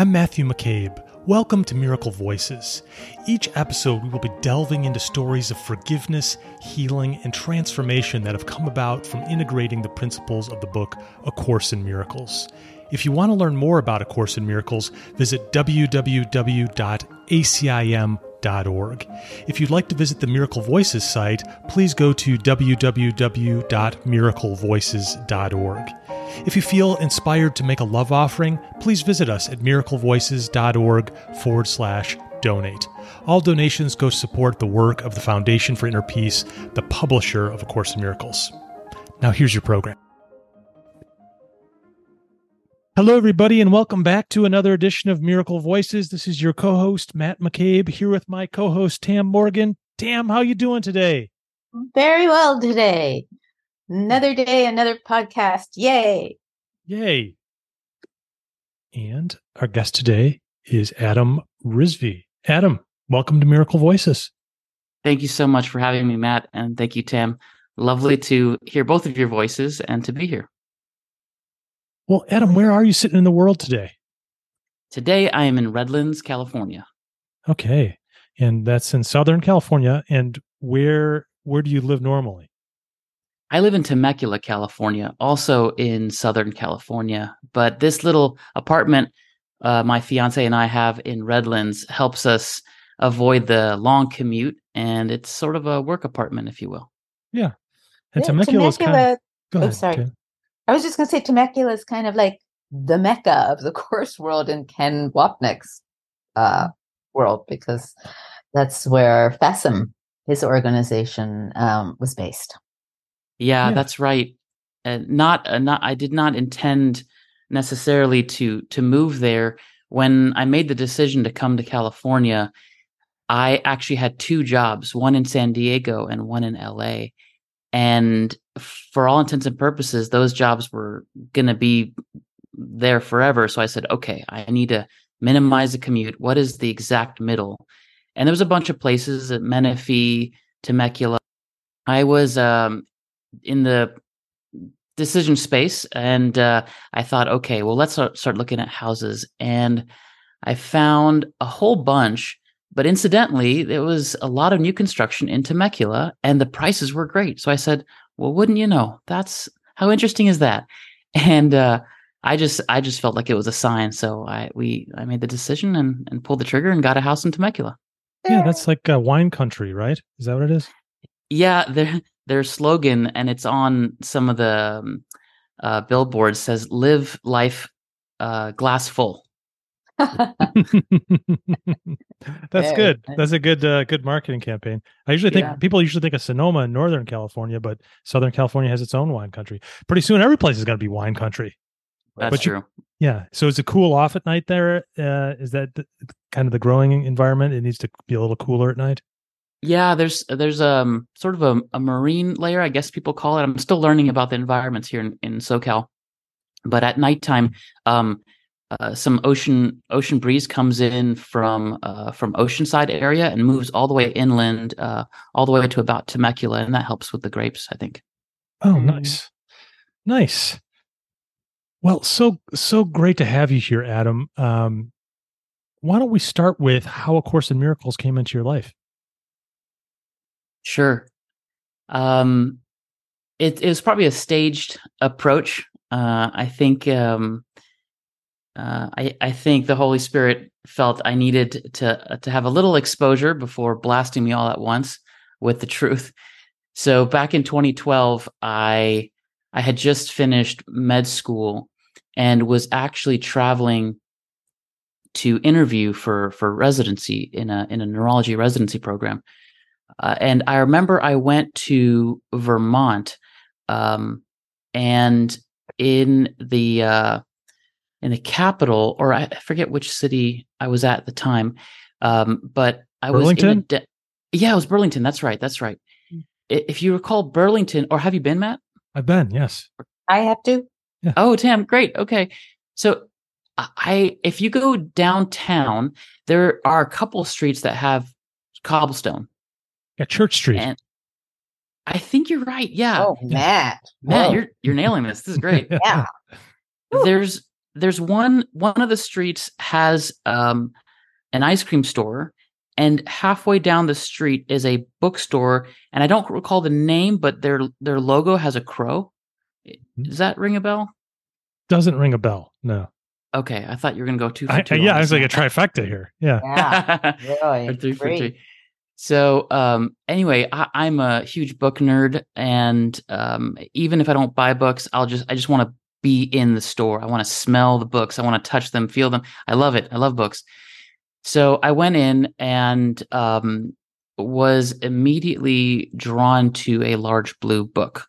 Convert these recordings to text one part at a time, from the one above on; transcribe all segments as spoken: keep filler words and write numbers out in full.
I'm Matthew McCabe. Welcome to Miracle Voices. Each episode, we will be delving into stories of forgiveness, healing, and transformation that have come about from integrating the principles of the book, A Course in Miracles. If you want to learn more about A Course in Miracles, visit w w w dot a c i m dot org. If you'd like to visit the Miracle Voices site, please go to w w w dot miracle voices dot org. If you feel inspired to make a love offering, please visit us at miraclevoices.org forward slash donate. All donations go to support the work of the Foundation for Inner Peace, the publisher of A Course in Miracles. Now here's your program. Hello, everybody, and welcome back to another edition of Miracle Voices. This is your co-host, Matt McCabe, here with my co-host, Tam Morgan. Tam, how are you doing today? Very well today. Another day, another podcast. Yay. Yay. And our guest today is Adam Rizvi. Adam, welcome to Miracle Voices. Thank you so much for having me, Matt. And thank you, Tam. Lovely to hear both of your voices and to be here. Well, Adam, where are you sitting in the world today? Today, I am in Redlands, California. Okay. And that's in Southern California. And where where do you live normally? I live in Temecula, California, also in Southern California, but this little apartment uh, my fiance and I have in Redlands helps us avoid the long commute, and it's sort of a work apartment, if you will. Yeah. And yeah, Temecula is kind of... Go ahead, oh, sorry. Okay. I was just going to say Temecula is kind of like the Mecca of the course world in Ken Wapnick's uh, world, because that's where F A S M, his organization, um, was based. Yeah, yeah, that's right. Uh, not, uh, not. I did not intend necessarily to to move there. When I made the decision to come to California, I actually had two jobs, one in San Diego and one in L A. And for all intents and purposes, those jobs were going to be there forever. So I said, okay, I need to minimize the commute. What is the exact middle? And there was a bunch of places at Menifee, Temecula. I was... Um, in the decision space, and uh, I thought, okay, well, let's start looking at houses. And I found a whole bunch, but incidentally, there was a lot of new construction in Temecula, and the prices were great. So I said, well, wouldn't you know, that's how interesting is that? And uh, I just I just felt like it was a sign. So I we I made the decision and, and pulled the trigger and got a house in Temecula. Yeah, that's like uh, wine country, right? Is that what it is? Yeah, there. Their slogan, and it's on some of the um, uh, billboards, says "Live life uh, glass full." That's Very good. Nice. That's a good uh, good marketing campaign. I usually think yeah. people usually think of Sonoma in Northern California, but Southern California has its own wine country. Pretty soon, every place is going to be wine country. That's but true. You, yeah. So is it cool off at night there? Uh, is that the, kind of the growing environment? It needs to be a little cooler at night. Yeah, there's there's um sort of a, a marine layer, I guess people call it. I'm still learning about the environments here in, in SoCal, but at nighttime, um, uh, some ocean ocean breeze comes in from uh, from Oceanside area and moves all the way inland, uh, all the way to about Temecula, and that helps with the grapes, I think. Oh, nice, nice. Well, so so great to have you here, Adam. Um, why don't we start with how A Course in Miracles came into your life? Sure. Um, it, it was probably a staged approach. Uh, I think um, uh, I, I think the Holy Spirit felt I needed to to have a little exposure before blasting me all at once with the truth. So back in twenty twelve, I I had just finished med school and was actually traveling to interview for for residency in a in a neurology residency program. Uh, and I remember I went to Vermont, um, and in the uh, in the capital, or I forget which city I was at the time, um, but I Burlington? was in de- yeah, it was Burlington. That's right. That's right. If you recall Burlington, or have you been, Matt? I've been. Yes, I have to. Yeah. Oh, Tam, great. Okay, so I if you go downtown, there are a couple streets that have cobblestone. Yeah, Church Street. And I think you're right. Yeah. Oh, Matt. Matt, Whoa. you're you're nailing this. This is great. Yeah. There's there's one one of the streets has um, an ice cream store, and halfway down the street is a bookstore, and I don't recall the name, but their their logo has a crow. Does that ring a bell? Doesn't ring a bell. No. Okay, I thought you were going to go two for two. I, yeah, I was like a trifecta here. Yeah. Yeah. Really. Or three for two. So um, anyway, I, I'm a huge book nerd, and um, even if I don't buy books, I'll just I just want to be in the store. I want to smell the books. I want to touch them, feel them. I love it. I love books. So I went in and um, was immediately drawn to a large blue book,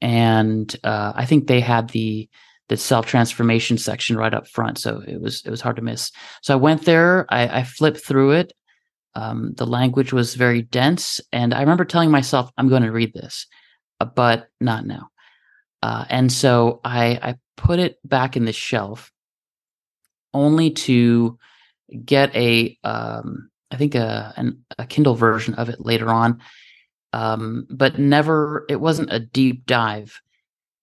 and uh, I think they had the the self-transformation section right up front, so it was it was hard to miss. So I went there. I, I flipped through it. Um, the language was very dense, and I remember telling myself, I'm going to read this, uh, but not now. Uh, and so I, I put it back in the shelf only to get a, um, I think, a, an, a Kindle version of it later on, um, but never, it wasn't a deep dive.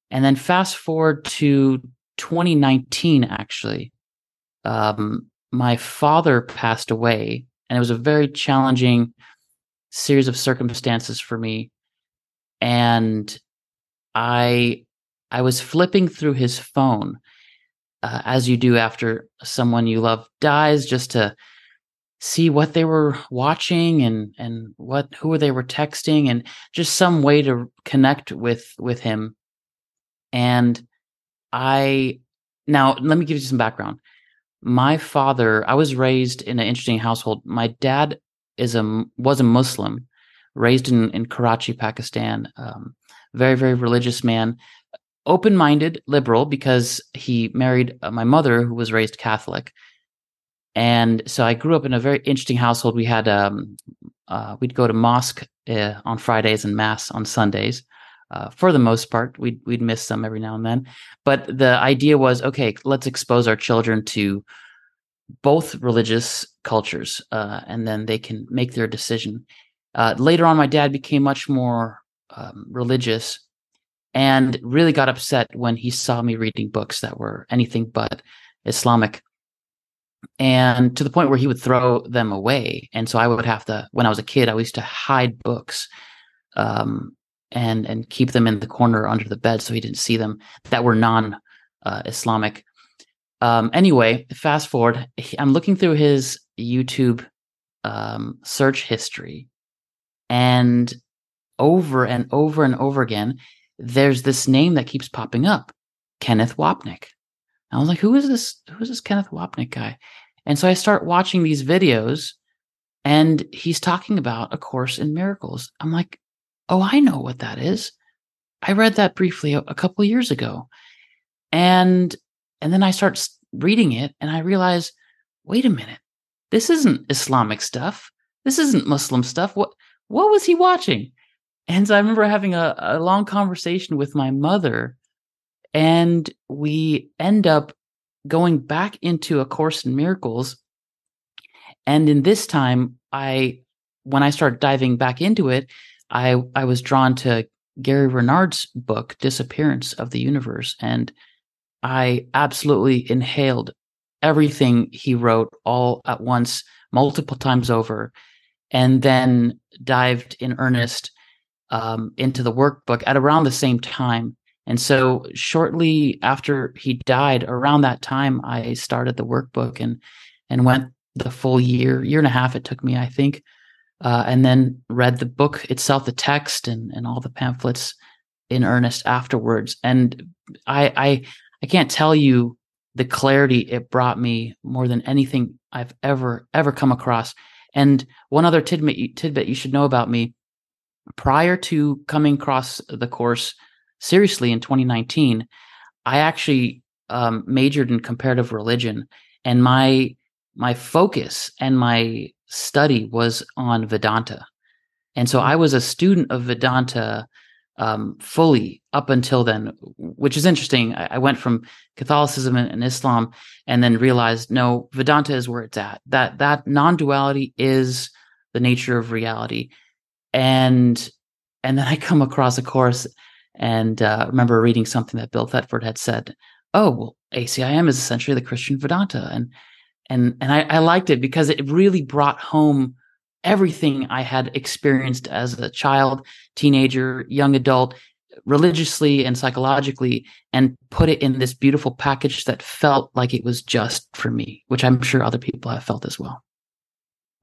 And then fast forward to twenty nineteen, actually, um, my father passed away. And it was a very challenging series of circumstances for me. And I I was flipping through his phone, uh, as you do after someone you love dies, just to see what they were watching and and what who they were texting, and just some way to connect with, with him. And I now let me give you some background. My father, I was raised in an interesting household. My dad is a, was a Muslim, raised in, in Karachi, Pakistan. Um, very, very religious man, open-minded, liberal, because he married my mother, who was raised Catholic. And so I grew up in a very interesting household. We had, um, uh, we'd go to mosque uh, on Fridays and mass on Sundays. Uh, for the most part, we'd, we'd miss some every now and then. But the idea was, okay, let's expose our children to both religious cultures, uh, and then they can make their decision. Uh, later on, my dad became much more um, religious and really got upset when he saw me reading books that were anything but Islamic, and to the point where he would throw them away. And so I would have to, when I was a kid, I used to hide books, um, and and keep them in the corner under the bed so he didn't see them, that were non-Islamic. Uh, um, anyway, fast forward, I'm looking through his YouTube um, search history, and over and over and over again, there's this name that keeps popping up, Kenneth Wapnick. And I was like, who is this? Who is this Kenneth Wapnick guy? And so I start watching these videos, and he's talking about A Course in Miracles. I'm like, oh, I know what that is. I read that briefly a, a couple of years ago. And and then I start reading it, and I realize, wait a minute, this isn't Islamic stuff. This isn't Muslim stuff. What what was he watching? And so I remember having a, a long conversation with my mother, and we end up going back into A Course in Miracles. And in this time, I when I start diving back into it, I, I was drawn to Gary Renard's book, Disappearance of the Universe, and I absolutely inhaled everything he wrote all at once, multiple times over, and then dived in earnest um, into the workbook at around the same time. And so shortly after he died, around that time, I started the workbook and and went the full year, year and a half it took me, I think. Uh, and then read the book itself, the text and, and all the pamphlets in earnest afterwards. And I, I I can't tell you the clarity it brought me more than anything I've ever, ever come across. And one other tidbit, tidbit you should know about me, prior to coming across the course seriously in twenty nineteen, I actually um, majored in comparative religion. And my my focus and my study was on Vedanta. And so I was a student of Vedanta um, fully up until then, which is interesting. I, I went from Catholicism and, and Islam, and then realized, no, Vedanta is where it's at. That that non-duality is the nature of reality. And and then I come across a course, and uh, remember reading something that Bill Thetford had said, oh, well, A C I M is essentially the Christian Vedanta. And and and I, I liked it because it really brought home everything I had experienced as a child, teenager, young adult, religiously and psychologically, and put it in this beautiful package that felt like it was just for me, which I'm sure other people have felt as well.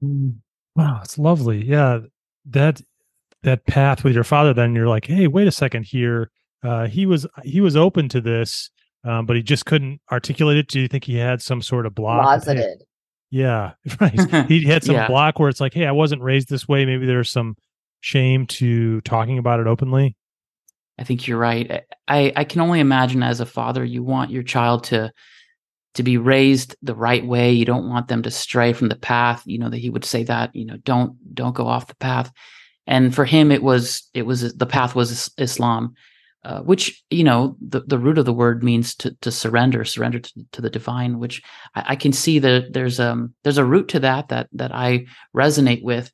Wow, it's lovely. Yeah, that that path with your father, then you're like, hey, wait a second here. Uh, he was he was open to this, um, but he just couldn't articulate it. Do you think he had some sort of block? Closeted. Yeah, right. He had some yeah. block where it's like, hey, I wasn't raised this way. Maybe there's some shame to talking about it openly. I think you're right. I, I can only imagine as a father, you want your child to to be raised the right way. You don't want them to stray from the path. You know, that he would say that, you know, don't don't go off the path. And for him, it was it was the path was Islam, uh, which, you know, the, the root of the word means to to surrender, surrender to, to the divine. Which I, I can see that there's um there's a root to that that that I resonate with.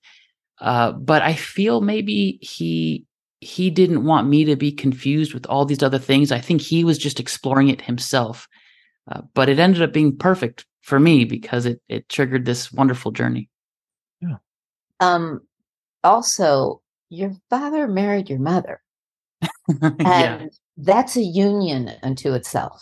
Uh, but I feel maybe he. He didn't want me to be confused with all these other things. I think he was just exploring it himself, uh, but it ended up being perfect for me because it it triggered this wonderful journey. Yeah. Um. Also, your father married your mother, and yeah. that's a union unto itself.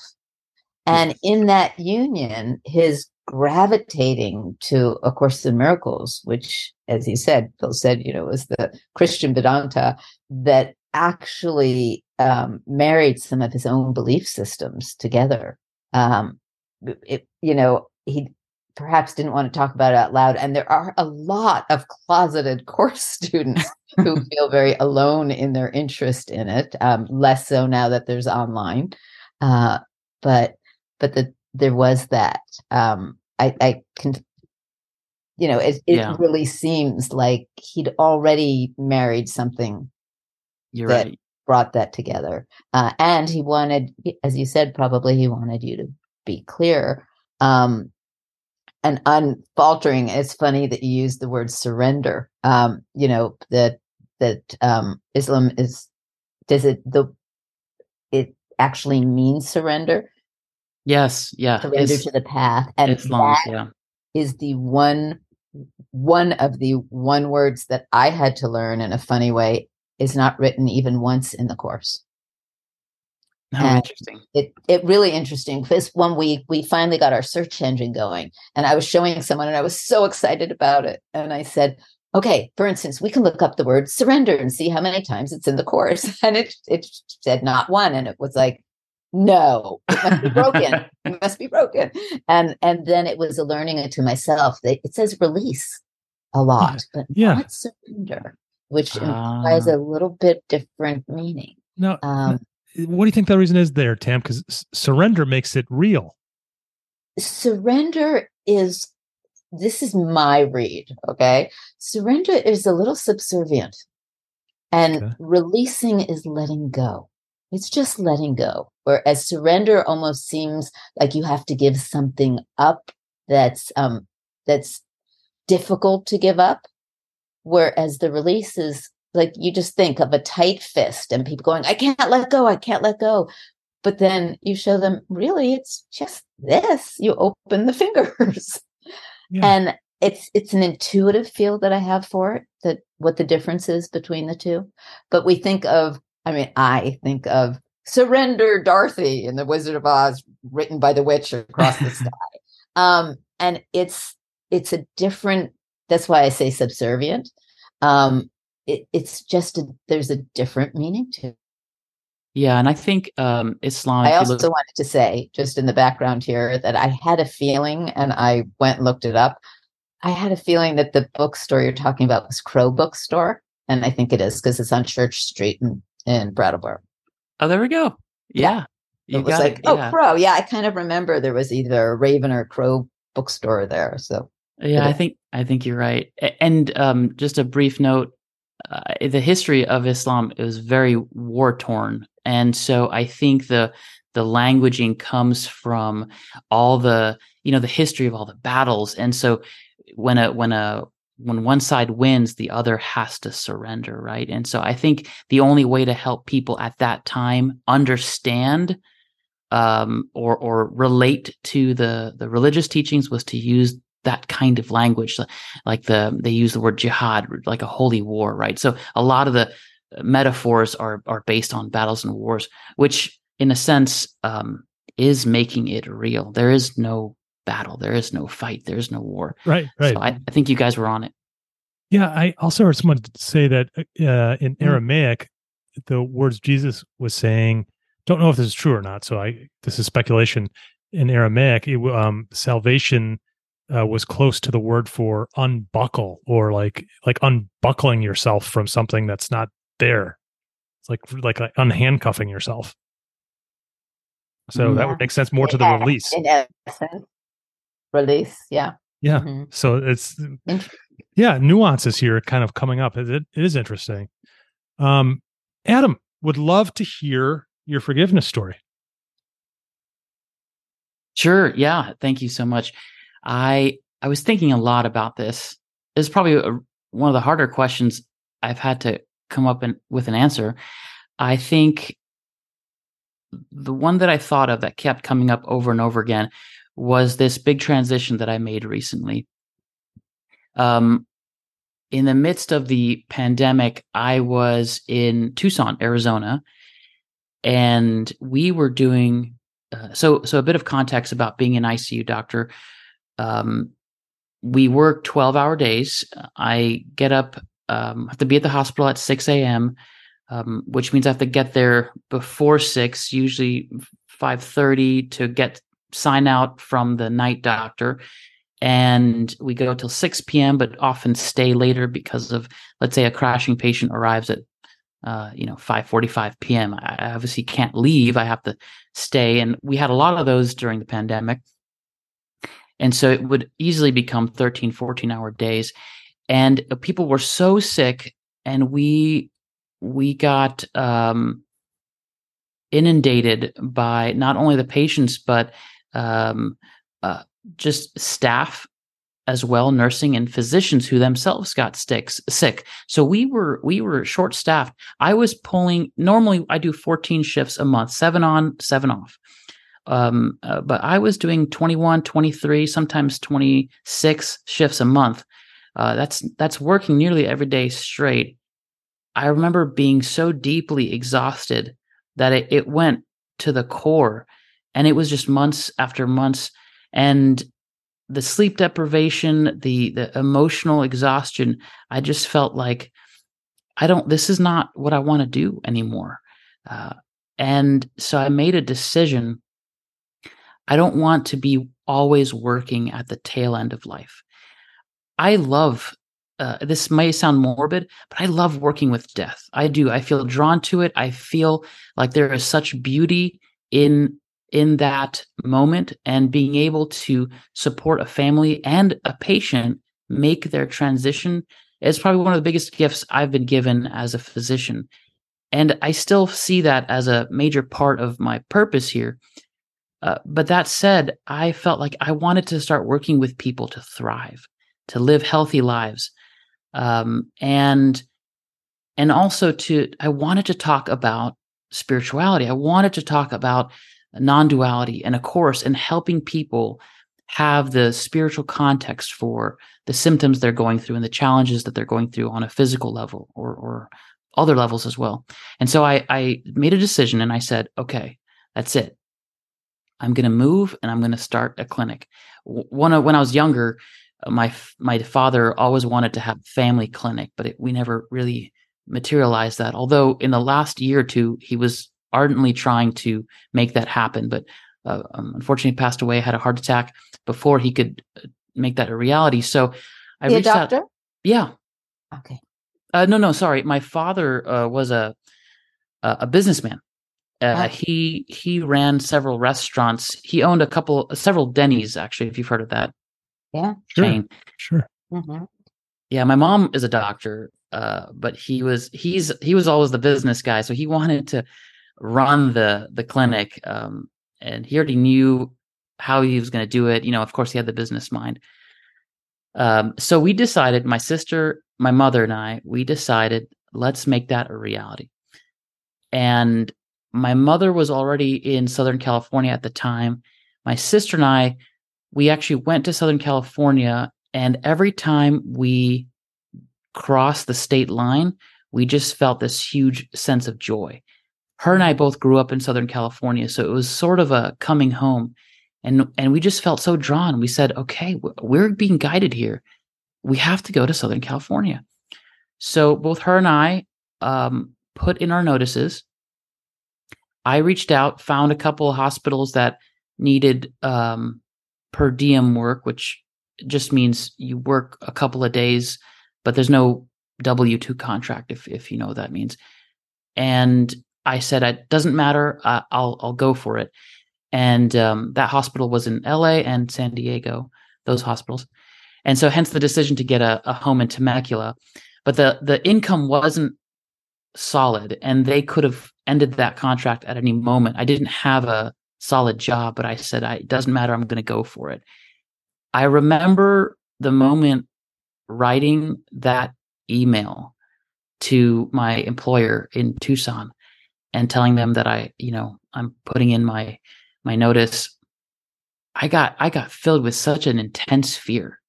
And yes. in that union, his gravitating to A Course in Miracles, which, as he said, Bill said, you know, was the Christian Vedanta that actually um, married some of his own belief systems together. Um, it, you know, he perhaps didn't want to talk about it out loud. And there are a lot of closeted course students who feel very alone in their interest in it, um, less so now that there's online. Uh, but but the there was that. Um, I, I can, you know, it, it yeah. really seems like he'd already married something You're that right. brought that together. Uh, and he wanted, as you said, probably he wanted you to be clear um, and unfaltering. It's funny that you used the word surrender. Um, you know, that, that um, Islam is, does it, the, it actually means surrender. Yes, yeah. Surrender to the path. And Islam, that yeah. is the one, one of the one words that I had to learn in a funny way is not written even once in the course. Oh, interesting. It, it really interesting because when we, we finally got our search engine going and I was showing someone and I was so excited about it. And I said, okay, for instance, we can look up the word surrender and see how many times it's in the course. And it, it said not one. And it was like, no, it must be broken. It must be broken. And and then it was a learning it to myself. That it says release a lot, but yeah. not surrender, which implies uh, a little bit different meaning. No, um, what do you think that reason is there, Tam? Because s- surrender makes it real. Surrender is, this is my read, okay? Surrender is a little subservient. And okay. releasing is letting go. It's just letting go. Whereas surrender almost seems like you have to give something up that's um, that's difficult to give up. Whereas the release is like you just think of a tight fist and people going, I can't let go. I can't let go. But then you show them, really, it's just this. You open the fingers. Yeah. And it's it's an intuitive feel that I have for it, that what the difference is between the two. But we think of, I mean, I think of surrender Dorothy in The Wizard of Oz, written by the witch across the sky. Um, and it's it's a different, that's why I say subservient. Um, it, it's just, a, there's a different meaning to it. Yeah, and I think um, Islam... I also look- wanted to say, just in the background here, that I had a feeling, and I went and looked it up, I had a feeling that the bookstore you're talking about was Crow Bookstore, and I think it is, because it's on Church Street and in Brattleboro. Oh, there we go. Yeah. yeah. It was like, it. oh, yeah. Crow. Yeah, I kind of remember there was either a Raven or Crow bookstore there. So yeah, I think I think you're right. And um, just a brief note, uh, the history of Islam is very war-torn. And so I think the the languaging comes from all the, you know, the history of all the battles. And so when a when a when one side wins, the other has to surrender, right? And so I think the only way to help people at that time understand um, or or relate to the the religious teachings was to use that kind of language, like the they use the word jihad, like a holy war, right? So a lot of the metaphors are are based on battles and wars, which in a sense um, is making it real. There is no battle, there is no fight, there is no war. Right, right. So I, I think you guys were on it. Yeah, I also heard someone say that uh, in Aramaic, the words Jesus was saying, don't know if this is true or not, so I this is speculation. In Aramaic, it, um, salvation uh, was close to the word for unbuckle, or like like unbuckling yourself from something that's not there. It's like like, like unhandcuffing yourself. So yeah. That would make sense more yeah. to the release. In essence, release, yeah. Yeah, mm-hmm. So it's... Yeah, nuances here kind of coming up. It, it is interesting. Um, Adam, would love to hear your forgiveness story. Sure. Yeah. Thank you so much. I I was thinking a lot about this. It's probably a, one of the harder questions I've had to come up in, with an answer. I think the one that I thought of that kept coming up over and over again was this big transition that I made recently. Um, in the midst of the pandemic, I was in Tucson, Arizona, and we were doing, uh, so, so a bit of context about being an I C U doctor. Um, we work twelve hour days. I get up, um, have to be at the hospital at six a.m., um, which means I have to get there before six, usually five thirty, to get sign out from the night doctor. And we go till six p.m., but often stay later because of, let's say, a crashing patient arrives at, uh, you know, five forty-five p.m. I obviously can't leave. I have to stay. And we had a lot of those during the pandemic. And so it would easily become thirteen, fourteen-hour days. And people were so sick, and we we got um, inundated by not only the patients, but um, uh, just staff as well, nursing and physicians who themselves got sticks, sick. So we were we were short-staffed. I was pulling, normally I do fourteen shifts a month, seven on, seven off. Um, uh, but I was doing twenty-one, twenty-three, sometimes twenty-six shifts a month. Uh, that's that's working nearly every day straight. I remember being so deeply exhausted that it, it went to the core, and it was just months after months. And the sleep deprivation, the the emotional exhaustion, I just felt like, I don't, this is not what I want to do anymore. Uh, and so I made a decision. I don't want to be always working at the tail end of life. I love, uh, this may sound morbid, but I love working with death. I do. I feel drawn to it. I feel like there is such beauty in in that moment, and being able to support a family and a patient make their transition is probably one of the biggest gifts I've been given as a physician. And I still see that as a major part of my purpose here. Uh, but that said, I felt like I wanted to start working with people to thrive, to live healthy lives. Um, and, and also to, I wanted to talk about spirituality. I wanted to talk about non-duality and a course in helping people have the spiritual context for the symptoms they're going through and the challenges that they're going through on a physical level or, or other levels as well. And so I, I made a decision, and I said, okay, that's it. I'm going to move, and I'm going to start a clinic. One of, when I was younger, my my father always wanted to have a family clinic, but it, we never really materialized that. Although in the last year or two, he was ardently trying to make that happen, but uh, um, unfortunately passed away, had a heart attack before he could make that a reality. So I reached out. Doctor? Yeah. Okay. Uh, no, no, sorry. My father uh, was a a businessman. Uh, okay. He he ran several restaurants. He owned a couple, several Denny's, actually, if you've heard of that. Yeah. Chain. Sure. Sure. Mm-hmm. Yeah, my mom is a doctor, uh, but he was he's he was always the business guy, so he wanted to run the the clinic, um, and he already knew how he was going to do it. You know, of course, he had the business mind. Um, so we decided, my sister, my mother, and I, we decided, let's make that a reality. And My mother was already in Southern California at the time. My sister and I, we actually went to Southern California, and every time we crossed the state line, we just felt this huge sense of joy. Her and I both grew up in Southern California, so it was sort of a coming home. And and we just felt so drawn. We said, okay, we're being guided here. We have to go to Southern California. So both her and I um, put in our notices. I reached out, found a couple of hospitals that needed um, per diem work, which just means you work a couple of days, but there's no W two contract, if if you know what that means. And I said, it doesn't matter. Uh, I'll I'll go for it. And um, that hospital was in L A and San Diego, those hospitals. And so hence the decision to get a, a home in Temecula. But the, the income wasn't solid, and they could have ended that contract at any moment. I didn't have a solid job, but I said, I, it doesn't matter. I'm going to go for it. I remember the moment writing that email to my employer in Tucson and telling them that I, you know, I'm putting in my my notice. I got I got filled with such an intense fear.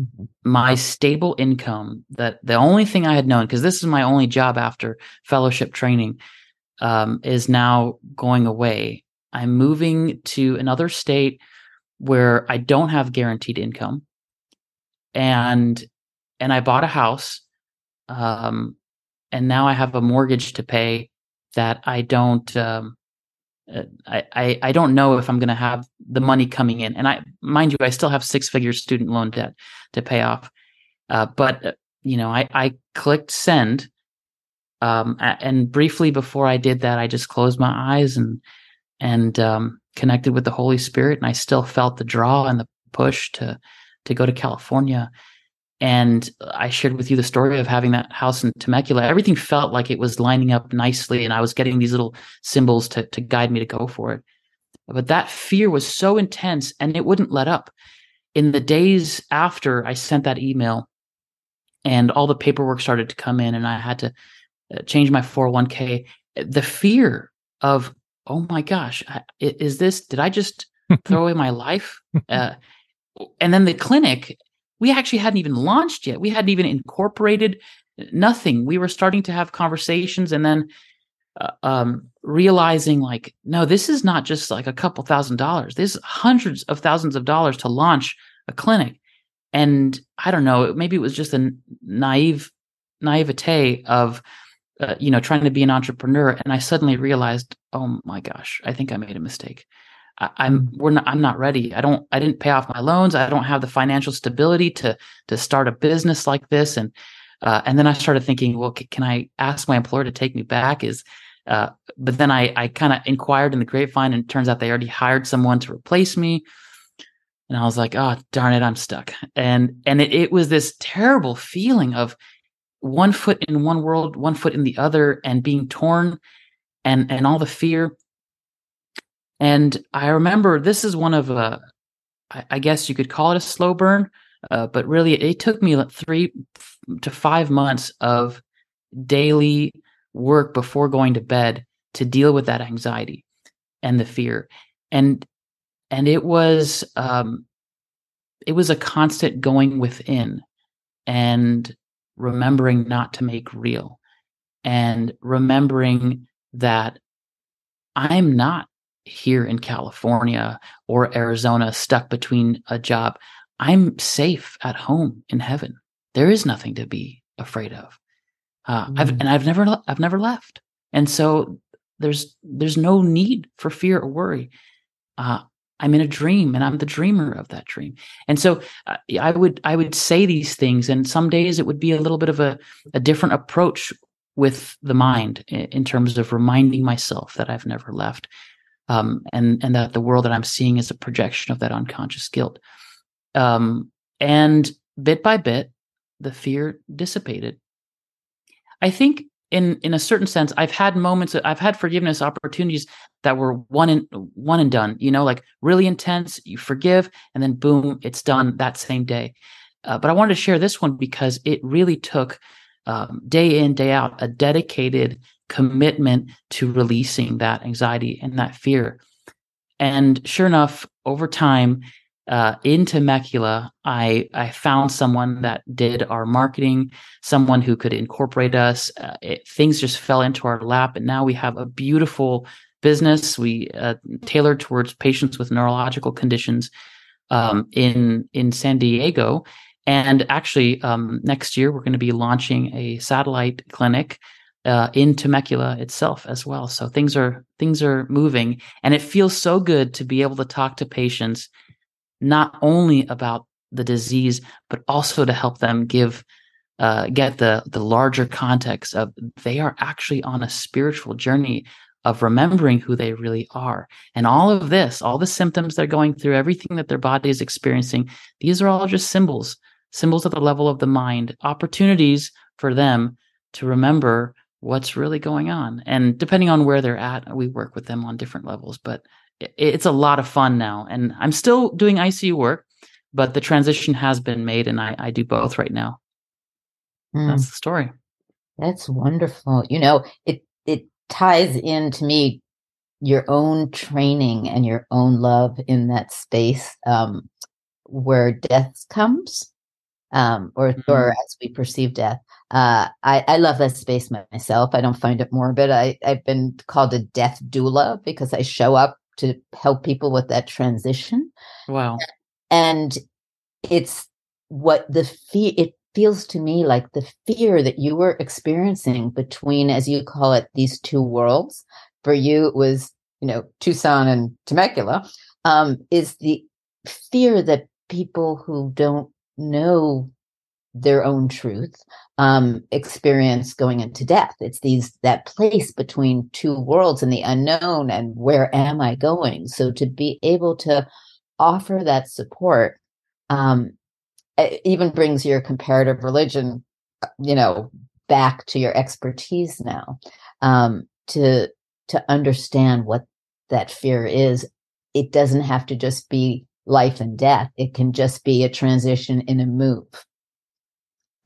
Mm-hmm. My stable income, that the only thing I had known, because this is my only job after fellowship training, um, is now going away. I'm moving to another state where I don't have guaranteed income, and and I bought a house, um, and now I have a mortgage to pay that I don't. Um, I, I, I don't know if I'm going to have the money coming in. And I, mind you, I still have six figure student loan debt to pay off. Uh, but, uh, you know, I, I clicked send. Um, and briefly before I did that, I just closed my eyes and, and, um, connected with the Holy Spirit. And I still felt the draw and the push to, to go to California. And I shared with you the story of having that house in Temecula. Everything felt like it was lining up nicely, and I was getting these little symbols to, to guide me to go for it. But that fear was so intense, and it wouldn't let up. In the days after I sent that email, and all the paperwork started to come in, and I had to change my four oh one k, the fear of, oh my gosh, is this, did I just throw away my life? Uh, and then the clinic... We actually hadn't even launched yet. We hadn't even incorporated nothing. We were starting to have conversations, and then uh, um, realizing like, no, this is not just like a couple thousand dollars. There's hundreds of thousands of dollars to launch a clinic. And I don't know, maybe it was just a naive naivete of, uh, you know, trying to be an entrepreneur. And I suddenly realized, oh my gosh, I think I made a mistake. I'm we're not I'm not ready. I don't I didn't pay off my loans. I don't have the financial stability to to start a business like this. And uh, and then I started thinking, well, can I ask my employer to take me back? Is uh, but then I I kind of inquired in the grapevine, and it turns out they already hired someone to replace me. And I was like, oh darn it, I'm stuck. And and it, it was this terrible feeling of one foot in one world, one foot in the other, and being torn, and and all the fear. And I remember this is one of, uh, I, I guess you could call it a slow burn, uh, but really it took me like three to five months of daily work before going to bed to deal with that anxiety and the fear. And and it was um, it was a constant going within and remembering not to make real, and remembering that I'm not here in California or Arizona stuck between a job. I'm safe at home in heaven. There is nothing to be afraid of. Uh, mm-hmm. I've, and I've never, I've never left. And so there's, there's no need for fear or worry. Uh, I'm in a dream, and I'm the dreamer of that dream. And so uh, I would, I would say these things, and some days it would be a little bit of a, a different approach with the mind in, in terms of reminding myself that I've never left. Um, and and that the world that I'm seeing is a projection of that unconscious guilt. Um, and bit by bit, the fear dissipated. I think in in a certain sense, I've had moments, I've had forgiveness opportunities that were one and, one and done, you know, like really intense, you forgive, and then boom, it's done that same day. Uh, but I wanted to share this one because it really took um, day in, day out, a dedicated commitment to releasing that anxiety and that fear. And sure enough, over time, uh, in Temecula, I, I found someone that did our marketing, someone who could incorporate us. Uh, it, things just fell into our lap. And now we have a beautiful business. We uh, tailored towards patients with neurological conditions um, in, in San Diego. And actually, um, next year, we're going to be launching a satellite clinic Uh, in Temecula itself as well. So things are things are moving, and it feels so good to be able to talk to patients not only about the disease, but also to help them give uh, get the the larger context of they are actually on a spiritual journey of remembering who they really are. And all of this, all the symptoms they're going through, everything that their body is experiencing, these are all just symbols, symbols at the level of the mind, opportunities for them to remember what's really going on. And depending on where they're at, we work with them on different levels, but it's a lot of fun now. And I'm still doing I C U work, but the transition has been made, and I, I do both right now. Mm. That's the story. That's wonderful. You know, it, it ties in to me, your own training and your own love in that space um, where death comes um, or, mm. or as we perceive death. Uh, I, I love that space myself. I don't find it morbid. I, I've been called a death doula because I show up to help people with that transition. Wow. And it's what the fear, it feels to me like the fear that you were experiencing between, as you call it, these two worlds. For you, it was, you know, Tucson and Temecula, um, is the fear that people who don't know their own truth um, experience going into death. It's these that place between two worlds and the unknown and where am I going? So to be able to offer that support um, even brings your comparative religion, you know, back to your expertise now um, to to understand what that fear is. It doesn't have to just be life and death. It can just be a transition in a move.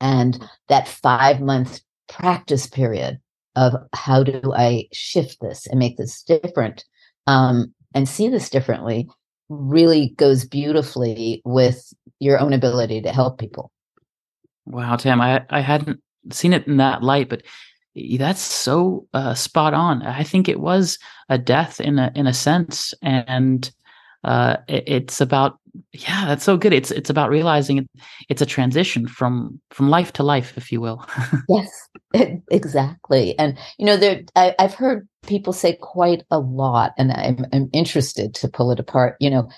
And that five-month practice period of how do I shift this and make this different um, and see this differently really goes beautifully with your own ability to help people. Wow, Tam, I, I hadn't seen it in that light, but that's so uh, spot on. I think it was a death in a in a sense, and uh, it, it's about. Yeah, that's so good. It's it's about realizing it, it's a transition from from life to life, if you will. Yes, it, exactly. And, you know, there I, I've heard people say quite a lot, and I'm, I'm interested to pull it apart. You know,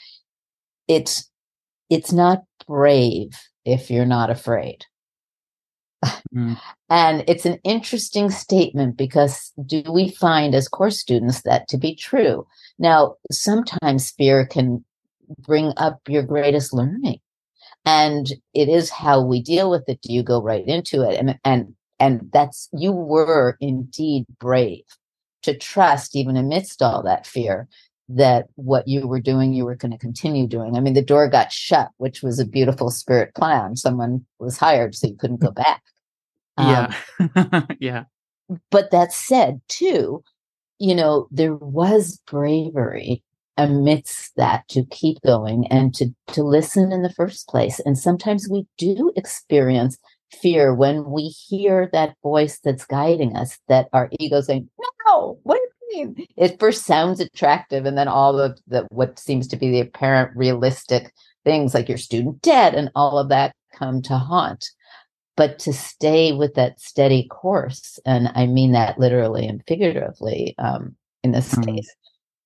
it's it's not brave if you're not afraid. Mm. And it's an interesting statement because do we find as course students that to be true? Now, sometimes fear can bring up your greatest learning, and it is how we deal with it. Do you go right into it? And and and that's, you were indeed brave to trust, even amidst all that fear, that what you were doing, you were going to continue doing. I mean, the door got shut, which was a beautiful spirit plan. Someone was hired, so you couldn't go back. Um, yeah, yeah. But that said, too, you know, there was bravery amidst that to keep going and to, to listen in the first place. And sometimes we do experience fear when we hear that voice that's guiding us, that our ego saying, no, what do you mean? It first sounds attractive. And then all of the, what seems to be the apparent realistic things like your student debt and all of that come to haunt, but to stay with that steady course. And I mean that literally and figuratively um, in this mm-hmm. case.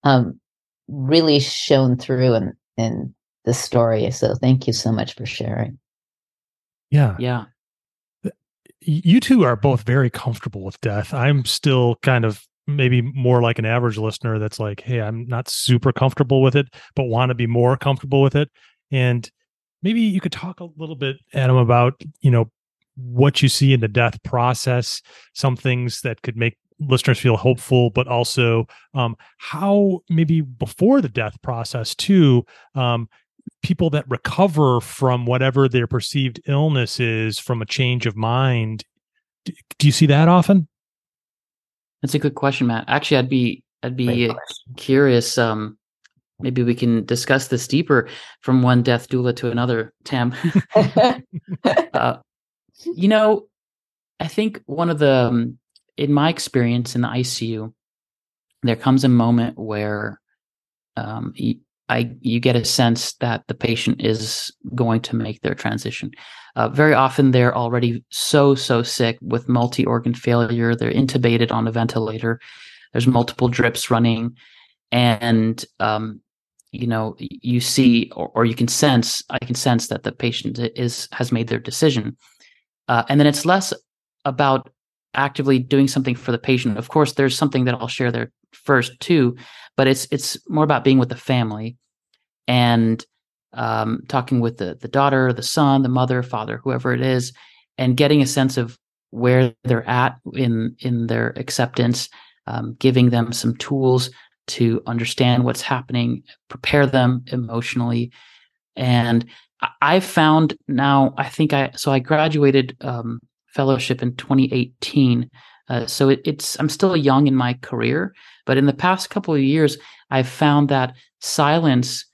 Um, really shown through in, in the story. So thank you so much for sharing. Yeah. Yeah. You two are both very comfortable with death. I'm still kind of maybe more like an average listener that's like, hey, I'm not super comfortable with it, but want to be more comfortable with it. And maybe you could talk a little bit, Adam, about, you know, what you see in the death process, some things that could make listeners feel hopeful, but also um, how maybe before the death process too, um, people that recover from whatever their perceived illness is from a change of mind. Do, do you see that often? That's a good question, Matt. Actually, I'd be I'd be curious. Um, maybe we can discuss this deeper from one death doula to another, Tam. uh, you know, I think one of the, um, in my experience in the I C U, there comes a moment where um, you, I you get a sense that the patient is going to make their transition. Uh, very often they're already so, so sick with multi-organ failure. They're intubated on a ventilator. There's multiple drips running. And, um, you know, you see, or, or you can sense, I can sense that the patient is has made their decision. Uh, and then it's less about actively doing something for the patient. Of course, there's something that I'll share there first too, but it's it's more about being with the family and um, talking with the the daughter, the son, the mother, father, whoever it is, and getting a sense of where they're at in in their acceptance, um, giving them some tools to understand what's happening, prepare them emotionally. And I've found now, I think I so I graduated um, fellowship in twenty eighteen. Uh, so it, it's I'm still young in my career, but in the past couple of years, I've found that silence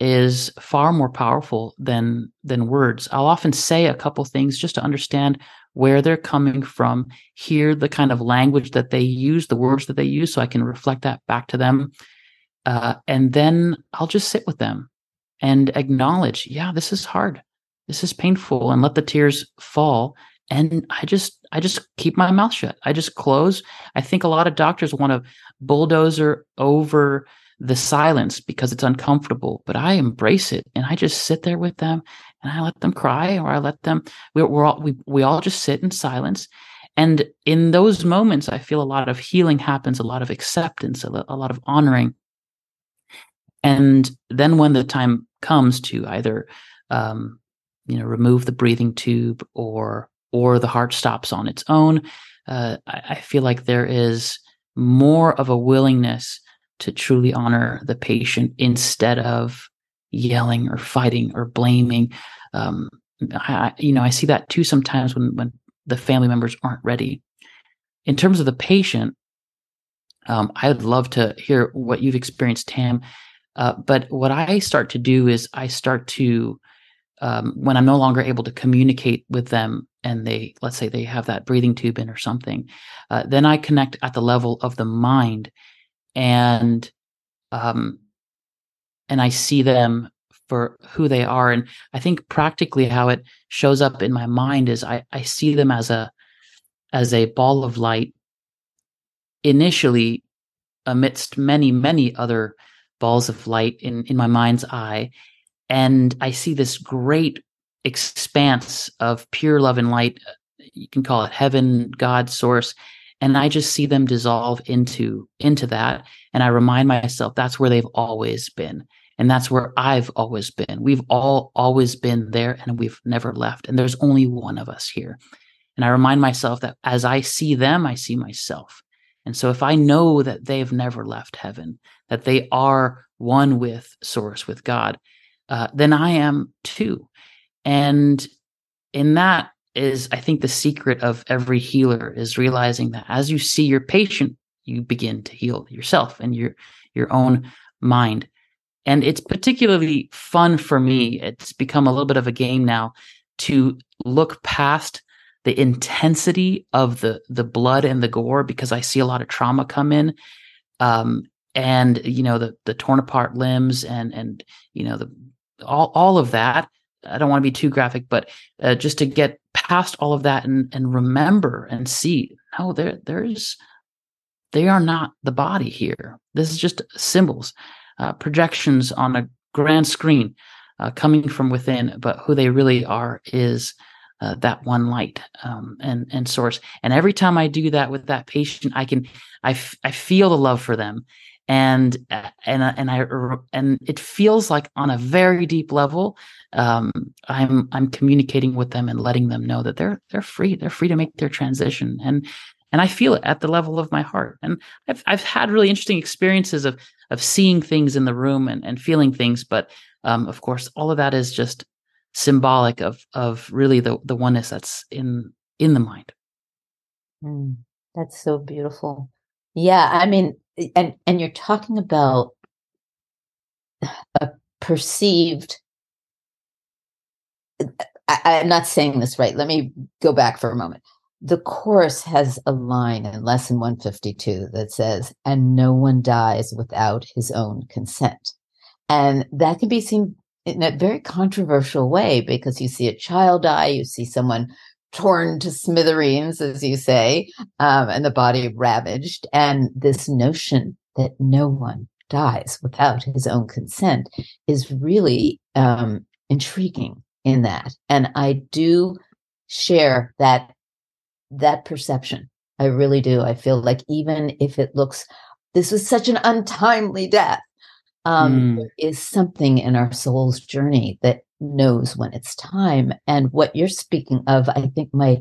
is far more powerful than than words. I'll often say a couple things just to understand where they're coming from, hear the kind of language that they use, the words that they use, so I can reflect that back to them. Uh, and then I'll just sit with them and acknowledge, yeah, this is hard. This is painful, and let the tears fall. And I just, I just keep my mouth shut. I just close. I think a lot of doctors want to bulldozer over the silence because it's uncomfortable, but I embrace it. And I just sit there with them and I let them cry, or I let them, we're, we're all, we, we all just sit in silence. And in those moments, I feel a lot of healing happens, a lot of acceptance, a lot of honoring. And then when the time comes to either, um, you know, remove the breathing tube or or the heart stops on its own, uh, I, I feel like there is more of a willingness to truly honor the patient instead of yelling or fighting or blaming. Um, I, you know, I see that too sometimes when, when the family members aren't ready. In terms of the patient, um, I would love to hear what you've experienced, Tam. Uh, but what I start to do is I start to, um, when I'm no longer able to communicate with them, and they, let's say they have that breathing tube in or something, uh, then I connect at the level of the mind, and um, and I see them for who they are. And I think practically how it shows up in my mind is I, I see them as a as a ball of light initially amidst many, many other balls of light in, in my mind's eye. And I see this great expanse of pure love and light. You can call it heaven, God, source. And I just see them dissolve into, into that. And I remind myself that's where they've always been. And that's where I've always been. We've all always been there, and we've never left. And there's only one of us here. And I remind myself that as I see them, I see myself. And so if I know that they've never left heaven, that they are one with source, with God, uh, then I am too. And in that is, I think, the secret of every healer is realizing that as you see your patient, you begin to heal yourself and your your own mind. And it's particularly fun for me. It's become a little bit of a game now to look past the intensity of the the blood and the gore, because I see a lot of trauma come in. Um, and, you know, the the torn apart limbs and, and you know, the all all of that. I don't want to be too graphic, but uh, just to get past all of that and, and remember and see, no, there, there's, they are not the body here. This is just symbols, uh, projections on a grand screen uh, coming from within, but who they really are is uh, that one light um, and, and source. And every time I do that with that patient, I can, I, f- I feel the love for them. And and and I and it feels like on a very deep level, um, I'm I'm communicating with them and letting them know that they're they're free, they're free to make their transition, and and I feel it at the level of my heart. And I've I've had really interesting experiences of of seeing things in the room and, and feeling things, but um, of course, all of that is just symbolic of of really the the oneness that's in in the mind. Mm, that's so beautiful. Yeah, I mean, and and you're talking about a perceived, I, I'm not saying this right. Let me go back for a moment. The Course has a line in Lesson one fifty-two that says, and no one dies without his own consent. And that can be seen in a very controversial way, because you see a child die, you see someone torn to smithereens, as you say, um, and the body ravaged. And this notion that no one dies without his own consent is really um, intriguing in that. And I do share that that perception. I really do. I feel like even if it looks, this was such an untimely death, um, mm. there is something in our soul's journey that knows when it's time. And what you're speaking of, I think my,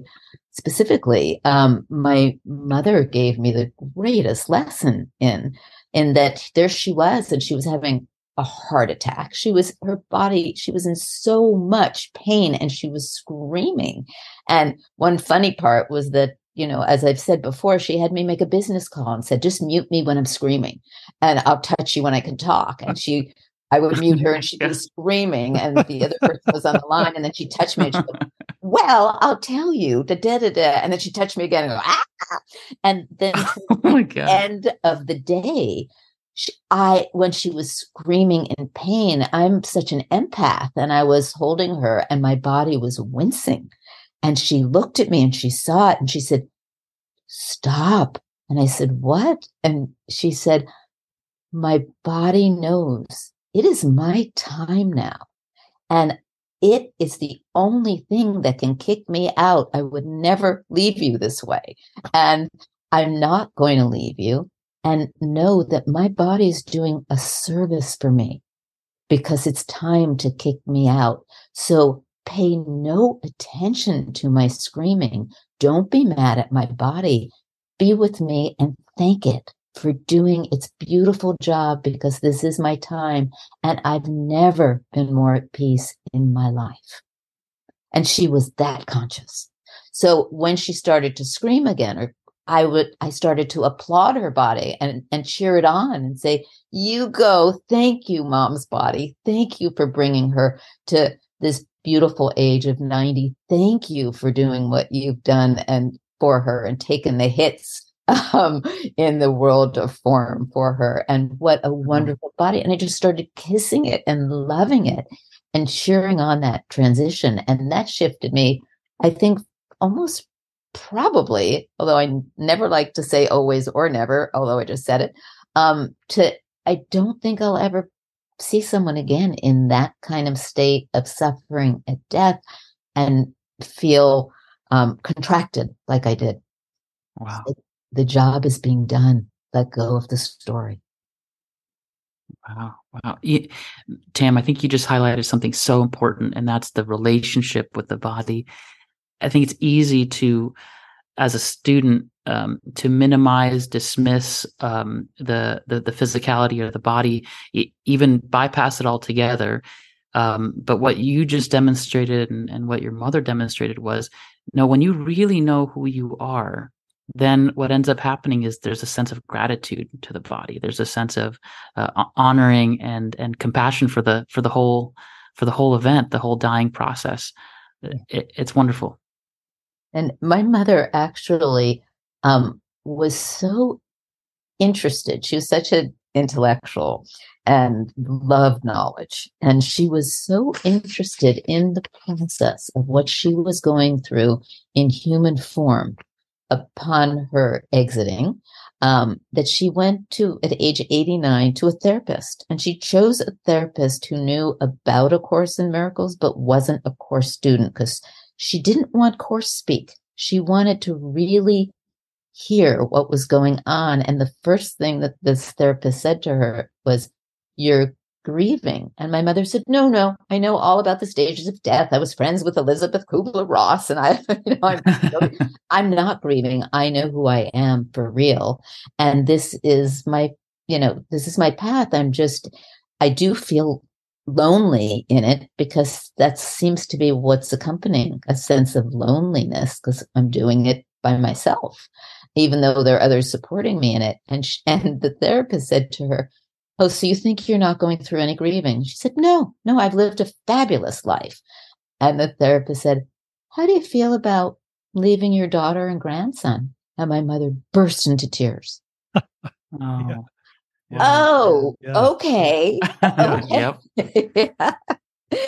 specifically, um, my mother gave me the greatest lesson in, in that there she was, and she was having a heart attack. She was, her body, she was in so much pain, and she was screaming. And one funny part was that, you know, as I've said before, she had me make a business call and said, just mute me when I'm screaming, and I'll touch you when I can talk. And she, I would mute her, and she'd be screaming, and the other person was on the line, and then she touched me, and she'd go, well, I'll tell you, da da da da, and then she touched me again, and go, ah! And then oh my God. End of the day, She, I, when she was screaming in pain, I'm such an empath, and I was holding her, and my body was wincing, and she looked at me, and she saw it, and she said, stop. And I said, what? And she said, my body knows it is my time now, and it is the only thing that can kick me out. I would never leave you this way, and I'm not going to leave you. And know that my body is doing a service for me because it's time to kick me out. So pay no attention to my screaming. Don't be mad at my body. Be with me and thank it for doing its beautiful job, because this is my time. And I've never been more at peace in my life. And she was that conscious. So when she started to scream again, or I would, I started to applaud her body and, and cheer it on and say, you go, thank you, mom's body. Thank you for bringing her to this beautiful age of ninety. Thank you for doing what you've done and for her and taking the hits um, in the world of form for her. And what a wonderful body. And I just started kissing it and loving it and cheering on that transition. And that shifted me, I think, almost probably, although I never like to say always or never, although I just said it, um, to, I don't think I'll ever see someone again in that kind of state of suffering at death and feel um, contracted like I did. Wow. Like the job is being done. Let go of the story. Wow. Wow. You, Tam, I think you just highlighted something so important, and that's the relationship with the body. I think it's easy to, as a student, um, to minimize, dismiss um, the, the the physicality or the body, e- even bypass it altogether. Um, but what you just demonstrated and, and what your mother demonstrated was, no, when you really know who you are, then what ends up happening is there's a sense of gratitude to the body. There's a sense of uh, honoring and and compassion for the for the whole for the whole event, the whole dying process. It, it's wonderful. And my mother actually um, was so interested. She was such an intellectual and loved knowledge. And she was so interested in the process of what she was going through in human form upon her exiting, um, that she went to, at age eighty-nine, to a therapist. And she chose a therapist who knew about A Course in Miracles, but wasn't a course student, because she didn't want course speak. She wanted to really hear what was going on. And the first thing that this therapist said to her was, you're grieving. And my mother said, no, no, I know all about the stages of death. I was friends with Elizabeth Kubler-Ross, and I, you know, I'm, I'm not grieving. I know who I am for real. And this is my, you know, this is my path. I'm just, I do feel lonely in it, because that seems to be what's accompanying a sense of loneliness, because I'm doing it by myself. even though there are others supporting me in it. And she, and the therapist said to her, oh, so you think you're not going through any grieving? She said, no, no, I've lived a fabulous life. And the therapist said, how do you feel about leaving your daughter and grandson? And my mother burst into tears. oh, yeah. Yeah. oh yeah. okay. okay. yeah.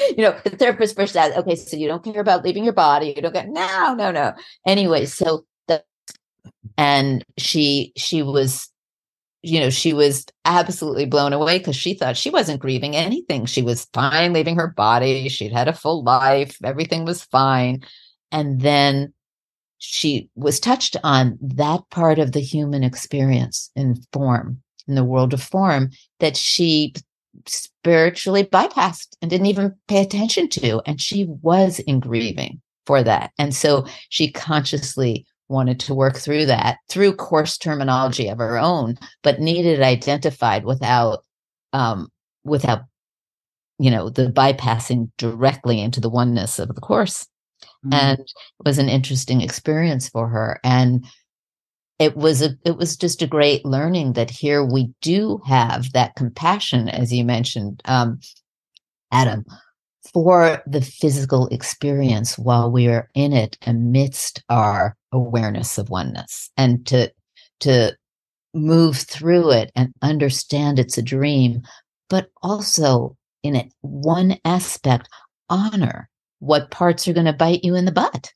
You know, the therapist burst out. Okay, so you don't care about leaving your body. You don't get, no, no, no. Anyway, so, the, and she, she was, you know, she was absolutely blown away because she thought she wasn't grieving anything. She was fine leaving her body. She'd had a full life. Everything was fine. And then she was touched on that part of the human experience in form, in the world of form, that she spiritually bypassed and didn't even pay attention to. And she was in grieving for that. And so she consciously wanted to work through that through course terminology of her own, but needed identified without, um, without, you know, the bypassing directly into the oneness of the course. Mm-hmm. And it was an interesting experience for her. And it was a, it was just a great learning that here we do have that compassion, as you mentioned, um, Adam, for the physical experience while we are in it amidst our awareness of oneness, and to to move through it and understand it's a dream, but also in it, one aspect, honor what parts are going to bite you in the butt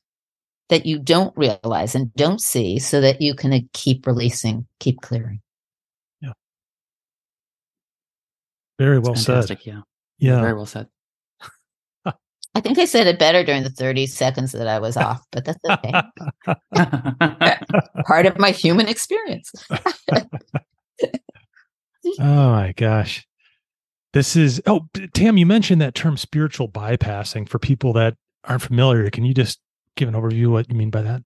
that you don't realize and don't see, so that you can keep releasing, keep clearing. Yeah. Very well said. Yeah. Yeah. Very well said. I think I said it better during the thirty seconds that I was off, but that's okay. Part of my human experience. Oh my gosh. This is, oh, Tam, you mentioned that term spiritual bypassing for people that aren't familiar. Can you just give an overview of what you mean by that?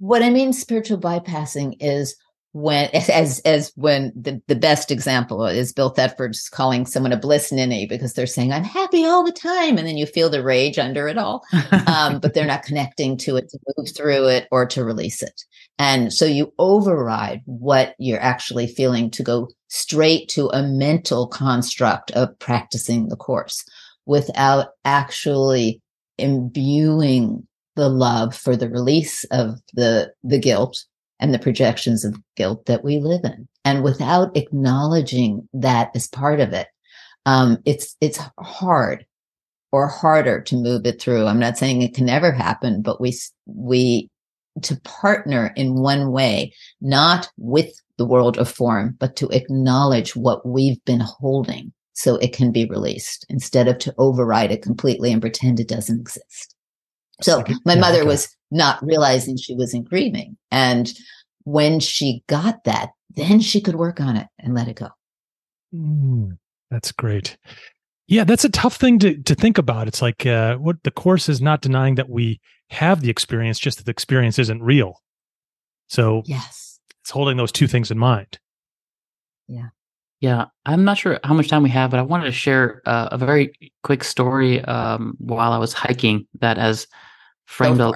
What I mean spiritual bypassing is when, as as when the, the best example is Bill Thetford's calling someone a bliss ninny because they're saying, I'm happy all the time. And then you feel the rage under it all, um, but they're not connecting to it to move through it or to release it. And so you override what you're actually feeling to go straight to a mental construct of practicing the course without actually imbuing the love for the release of the the guilt and the projections of guilt that we live in, and without acknowledging that as part of it. Um, it's, it's hard or harder to move it through. I'm not saying it can never happen, but we, we, to partner in one way, not with the world of form, but to acknowledge what we've been holding so it can be released, instead of to override it completely and pretend it doesn't exist. So my mother was not realizing she was in grieving. And when she got that, then she could work on it and let it go. Mm, that's great. Yeah, that's a tough thing to to think about. It's like uh, what the Course is not denying that we have the experience, just that the experience isn't real. So yes, it's holding those two things in mind. Yeah. Yeah, I'm not sure how much time we have, but I wanted to share uh, a very quick story um, while I was hiking that has framed a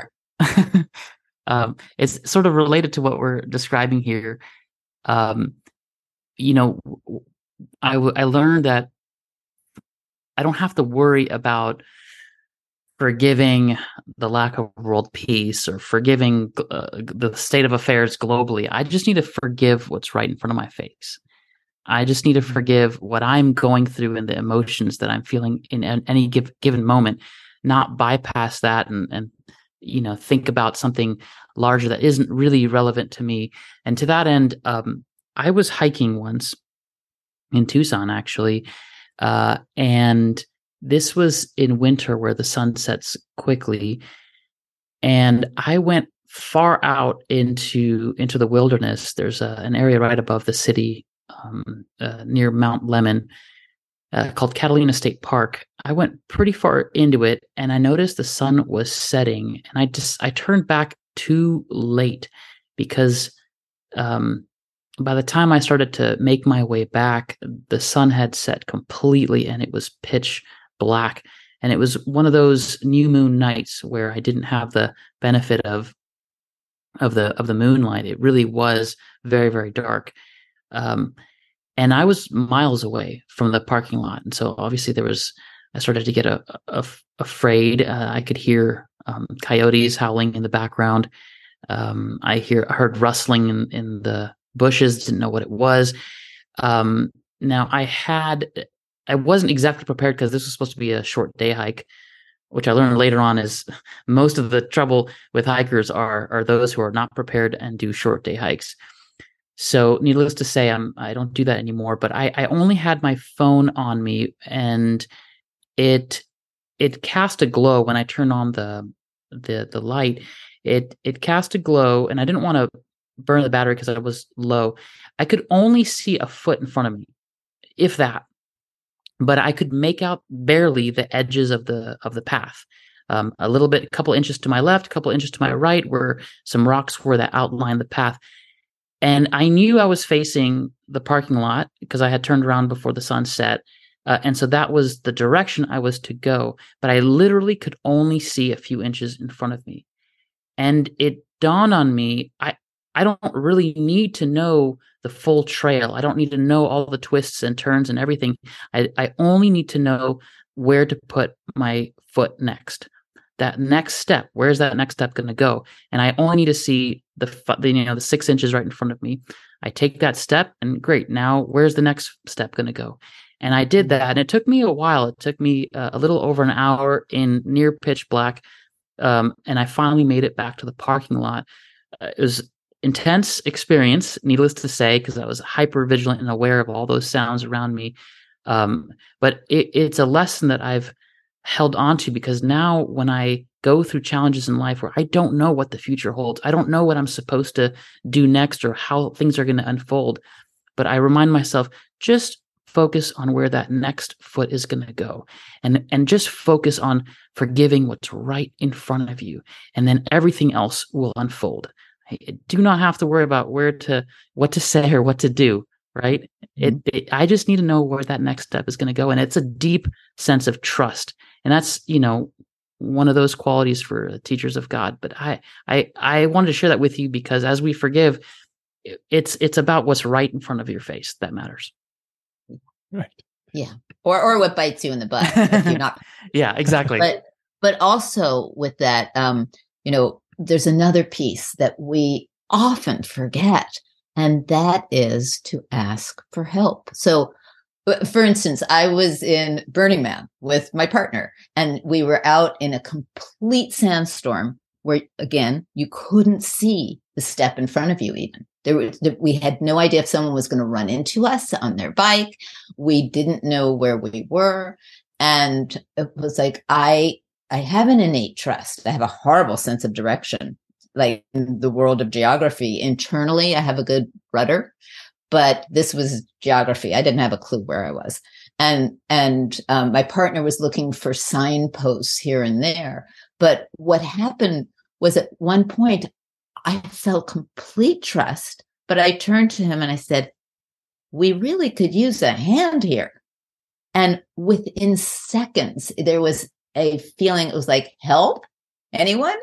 um, it's sort of related to what we're describing here. Um, you know, I, w- I learned that I don't have to worry about forgiving the lack of world peace or forgiving uh, the state of affairs globally. I just need to forgive what's right in front of my face. I just need to forgive what I'm going through and the emotions that I'm feeling in any give, given moment, not bypass that and, and, you know, think about something larger that isn't really relevant to me. And to that end, um, I was hiking once in Tucson, actually, uh, and this was in winter where the sun sets quickly. And I went far out into into the wilderness. There's a, an area right above the city, Um, uh, near Mount Lemmon, uh, called Catalina State Park. I went pretty far into it, and I noticed the sun was setting, and I just I turned back too late because um, by the time I started to make my way back, the sun had set completely, and it was pitch black. And it was one of those new moon nights where I didn't have the benefit of of the of the moonlight. It really was very, very dark. Um, and I was miles away from the parking lot. And so obviously there was, I started to get a, a, afraid. Uh, I could hear um, coyotes howling in the background. Um, I hear I heard rustling in, in the bushes, didn't know what it was. Um, now I had, I wasn't exactly prepared because this was supposed to be a short day hike, which I learned later on is most of the trouble with hikers are are those who are not prepared and do short day hikes. So needless to say, I'm, I don't do that anymore, but I, I only had my phone on me, and it it cast a glow when I turned on the the the light. It it cast a glow, and I didn't want to burn the battery because I was low. I could only see a foot in front of me, if that. But I could make out barely the edges of the of the path. Um, a little bit, a couple inches to my left, a couple inches to my right, where some rocks were that outlined the path. And I knew I was facing the parking lot because I had turned around before the sun set. Uh, and so that was the direction I was to go. But I literally could only see a few inches in front of me. And it dawned on me, I, I don't really need to know the full trail. I don't need to know all the twists and turns and everything. I, I only need to know where to put my foot next. That next step, where's that next step going to go? And I only need to see the, the you know the six inches right in front of me. I take that step, and great. Now, where's the next step going to go? And I did that, and it took me a while. It took me uh, a little over an hour in near pitch black, um, and I finally made it back to the parking lot. Uh, it was intense experience, needless to say, because I was hyper vigilant and aware of all those sounds around me. Um, but it, it's a lesson that I've held on to, because now when I go through challenges in life where I don't know what the future holds, I don't know what I'm supposed to do next or how things are going to unfold, but I remind myself, just focus on where that next foot is going to go, and and just focus on forgiving what's right in front of you, and then everything else will unfold. I do not have to worry about where to, what to say or what to do, right? Mm-hmm. It, it, I just need to know where that next step is going to go. And it's a deep sense of trust. And that's, you know, one of those qualities for teachers of God. But I, I, I wanted to share that with you because as we forgive, it's, it's about what's right in front of your face that matters. Right. Yeah. Or, or what bites you in the butt. If you're not. Yeah, exactly. But, but also with that, um, you know, there's another piece that we often forget, and that is to ask for help. So, for instance, I was in Burning Man with my partner, and we were out in a complete sandstorm where, again, you couldn't see the step in front of you even. There was, we had no idea if someone was going to run into us on their bike. We didn't know where we were. And it was like, I... I have an innate trust. I have a horrible sense of direction, like in the world of geography. Internally, I have a good rudder, but this was geography. I didn't have a clue where I was. And and um, my partner was looking for signposts here and there. But what happened was at one point, I felt complete trust, but I turned to him and I said, we really could use a hand here. And within seconds, there was a feeling, it was like, help, anyone,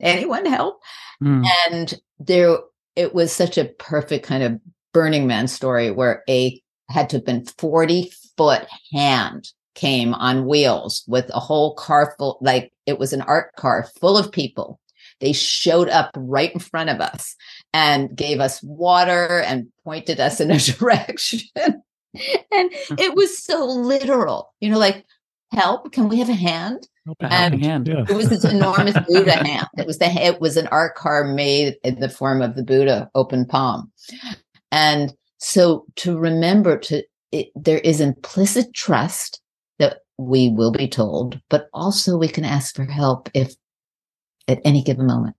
anyone help. Mm. And there, it was such a perfect kind of Burning Man story where a had to have been forty foot hand came on wheels with a whole car full, like it was an art car full of people. They showed up right in front of us and gave us water and pointed us in a direction. And it was so literal, you know, like, help, can we have a hand? A and hand, yeah. It was this enormous Buddha hand. It was the it was an art car made in the form of the Buddha, open palm. And so to remember to it, there is implicit trust that we will be told, but also we can ask for help if at any given moment.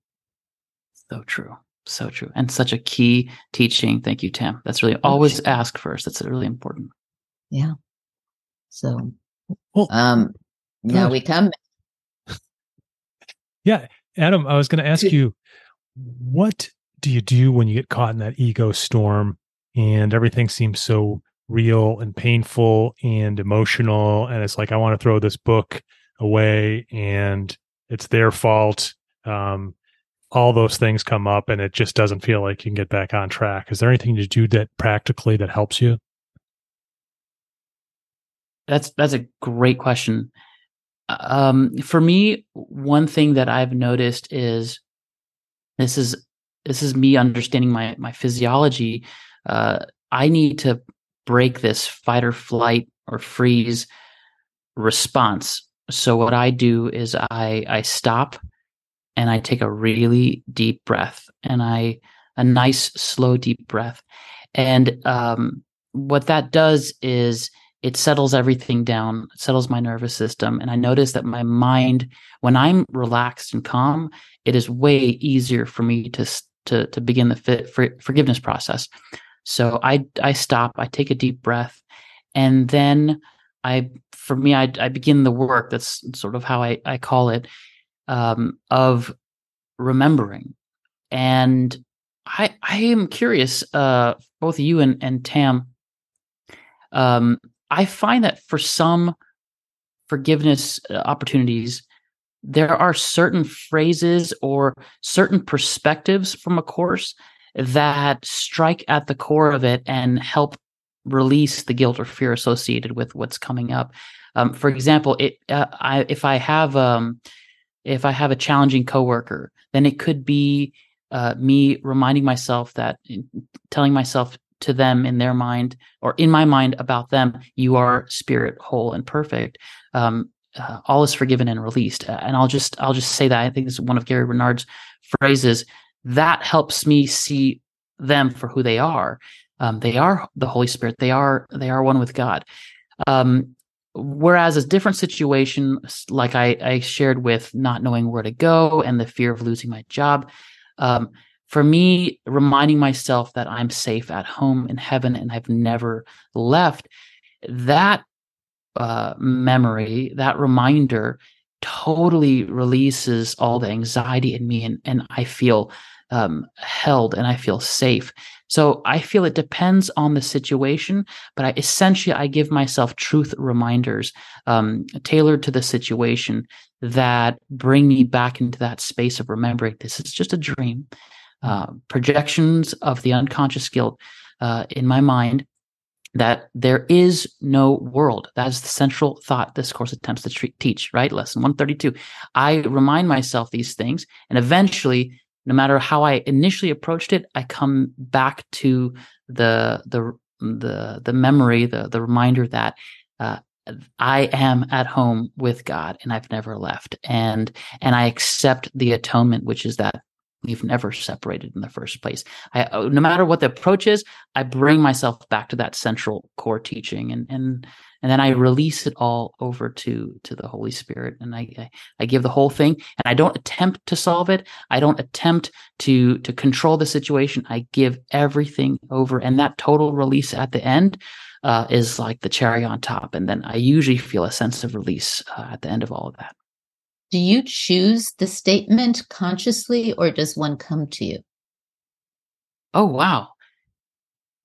So true. So true. And such a key teaching. Thank you, Tam. That's really always ask first. That's really important. Yeah. So Well, um, now we come. Yeah. Adam, I was going to ask you, what do you do when you get caught in that ego storm and everything seems so real and painful and emotional? And it's like, I want to throw this book away and it's their fault. Um, all those things come up and it just doesn't feel like you can get back on track. Is there anything you do that practically that helps you? That's, that's a great question. Um, for me, one thing that I've noticed is this is, this is me understanding my, my physiology. Uh, I need to break this fight or flight or freeze response. So what I do is I, I stop and I take a really deep breath and I, a nice, slow, deep breath. And, um, what that does is it settles everything down, settles my nervous system. And I notice that my mind, when I'm relaxed and calm, it is way easier for me to, to, to begin the fit for forgiveness process. So I, I stop, I take a deep breath, and then I, for me, I, I begin the work. That's sort of how I, I call it, um, of remembering. And I, I am curious, uh, both you and, and Tam, um, I find that for some forgiveness opportunities, there are certain phrases or certain perspectives from a course that strike at the core of it and help release the guilt or fear associated with what's coming up. Um, for example, it uh, I, if I have um, if I have a challenging coworker, then it could be uh, me reminding myself that, telling myself to them in their mind or in my mind about them, you are spirit, whole, and perfect. Um, uh, all is forgiven and released. Uh, and I'll just, I'll just say that I think this is one of Gary Renard's phrases that helps me see them for who they are. Um, they are the Holy Spirit. They are, they are one with God. Um, whereas a different situation, like I, I shared with not knowing where to go and the fear of losing my job, um, for me, reminding myself that I'm safe at home in heaven and I've never left, that uh, memory, that reminder totally releases all the anxiety in me, and, and I feel um, held and I feel safe. So I feel it depends on the situation, but I, essentially I give myself truth reminders um, tailored to the situation that bring me back into that space of remembering this is just a dream. Uh, projections of the unconscious guilt uh, in my mind that there is no world. That is the central thought this course attempts to tre- teach, right? Lesson one thirty-two. I remind myself these things, and eventually, no matter how I initially approached it, I come back to the the the the memory, the the reminder that uh, I am at home with God, and I've never left, and and I accept the atonement, which is that you've never separated in the first place. I, no matter what the approach is, I bring myself back to that central core teaching, and and and then I release it all over to to the Holy Spirit, and I I give the whole thing, and I don't attempt to solve it. I don't attempt to to control the situation. I give everything over, and that total release at the end uh, is like the cherry on top, and then I usually feel a sense of release uh, at the end of all of that. Do you choose the statement consciously, or does one come to you? Oh, wow.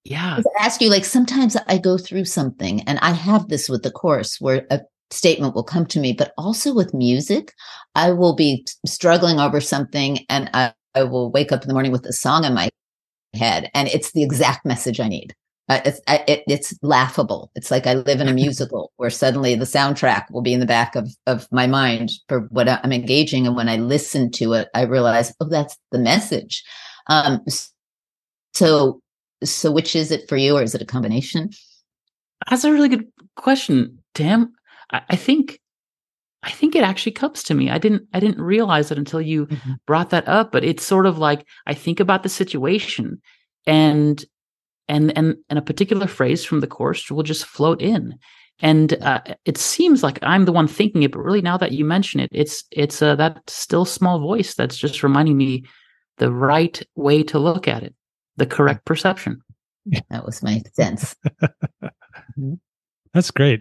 Yeah. I ask you, like, sometimes I go through something, and I have this with the course where a statement will come to me, but also with music, I will be struggling over something, and I, I will wake up in the morning with a song in my head, and it's the exact message I need. Uh, it's, I, it, it's laughable. It's like I live in a musical where suddenly the soundtrack will be in the back of, of my mind for what I'm engaging. And when I listen to it, I realize, oh, that's the message. Um, so, so which is it for you, or is it a combination? That's a really good question, Tam. I, I think, I think it actually comes to me. I didn't, I didn't realize it until you mm-hmm. brought that up, but it's sort of like, I think about the situation, and And, and and a particular phrase from the course will just float in, and uh, it seems like I'm the one thinking it, but really, now that you mention it, it's it's uh, that still small voice that's just reminding me the right way to look at it, the correct perception. That was my sense. That's great.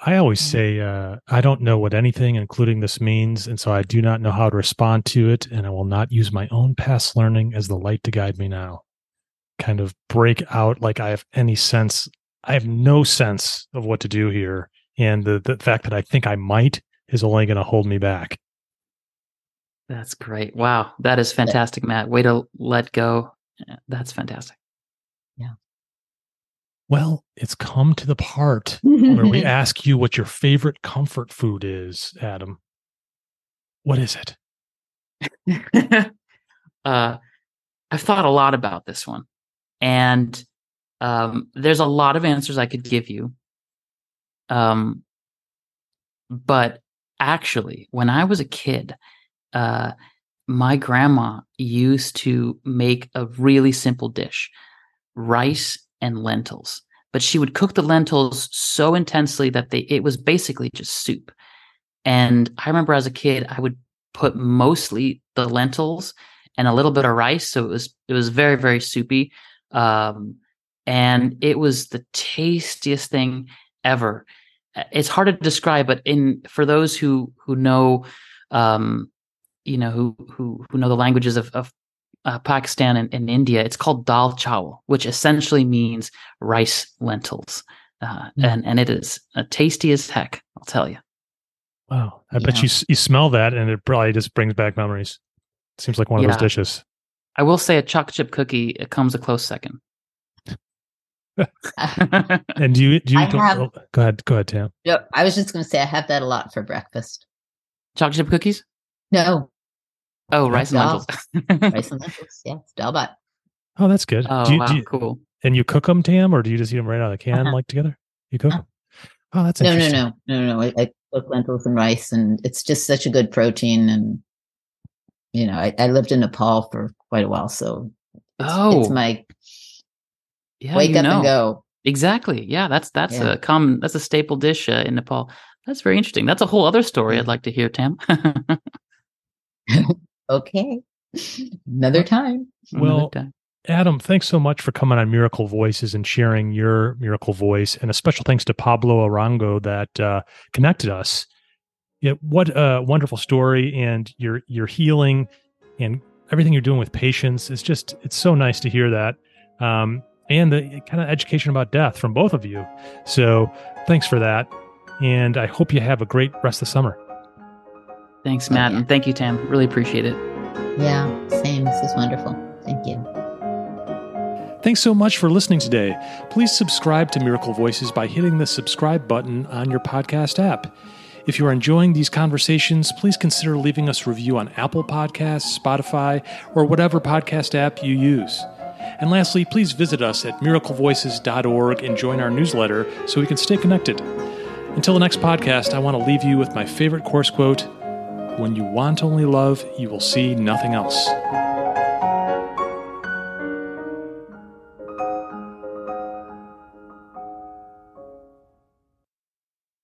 I always say uh, I don't know what anything, including this, means, and so I do not know how to respond to it, and I will not use my own past learning as the light to guide me now. Kind of break out like I have any sense. I have no sense of what to do here. And the, the fact that I think I might is only going to hold me back. That's great. Wow. That is fantastic, Matt. Way to let go. That's fantastic. Yeah. Well, it's come to the part where we ask you what your favorite comfort food is, Adam. What is it? uh, I've thought a lot about this one. And um, there's a lot of answers I could give you. Um, but actually, when I was a kid, Uh, my grandma used to make a really simple dish, rice and lentils, but she would cook the lentils so intensely that they, it was basically just soup. And I remember as a kid, I would put mostly the lentils and a little bit of rice. So it was, it was very, very soupy. Um, and it was the tastiest thing ever. It's hard to describe, but in, for those who, who know, um, you know, who who who know the languages of, of uh, Pakistan and, and India, it's called dal chawal, which essentially means rice lentils. Uh, mm. and, and it is uh, tasty as heck, I'll tell you. Wow. I you bet know. you you smell that and it probably just brings back memories. It seems like one yeah. of those dishes. I will say a chocolate chip cookie, it comes a close second. and do you, do you I have, oh, go ahead, go ahead, Tam. No, I was just going to say, I have that a lot for breakfast. Chocolate chip cookies? No. Oh, rice and lentils. Rice and lentils, yeah. It's dalbat. Oh, that's good. Oh, do you, wow, do you, cool. And you cook them, Tam, or do you just eat them right out of the can, uh-huh. like together? You cook uh-huh. them? Oh, that's no, interesting. No, no, no, no, no. I, I cook lentils and rice, and it's just such a good protein. And, you know, I, I lived in Nepal for quite a while, so it's, oh. it's my yeah, wake up know. and go. Exactly. Yeah, that's that's yeah. a common, that's a staple dish uh, in Nepal. That's very interesting. That's a whole other story I'd like to hear, Tam. Okay. Another time. Well, Another time. Adam, thanks so much for coming on Miracle Voices and sharing your miracle voice. And a special thanks to Pablo Arango that uh, connected us. Yeah, what a wonderful story. And your your healing and everything you're doing with patients. It's just, it's so nice to hear that. Um, and the kind of education about death from both of you. So thanks for that. And I hope you have a great rest of the summer. Thanks, Matt. Oh, yeah. And thank you, Tam. Really appreciate it. Yeah, same. This is wonderful. Thank you. Thanks so much for listening today. Please subscribe to Miracle Voices by hitting the subscribe button on your podcast app. If you are enjoying these conversations, please consider leaving us a review on Apple Podcasts, Spotify, or whatever podcast app you use. And lastly, please visit us at miracle voices dot org and join our newsletter so we can stay connected. Until the next podcast, I want to leave you with my favorite Course quote, "When you want only love, you will see nothing else."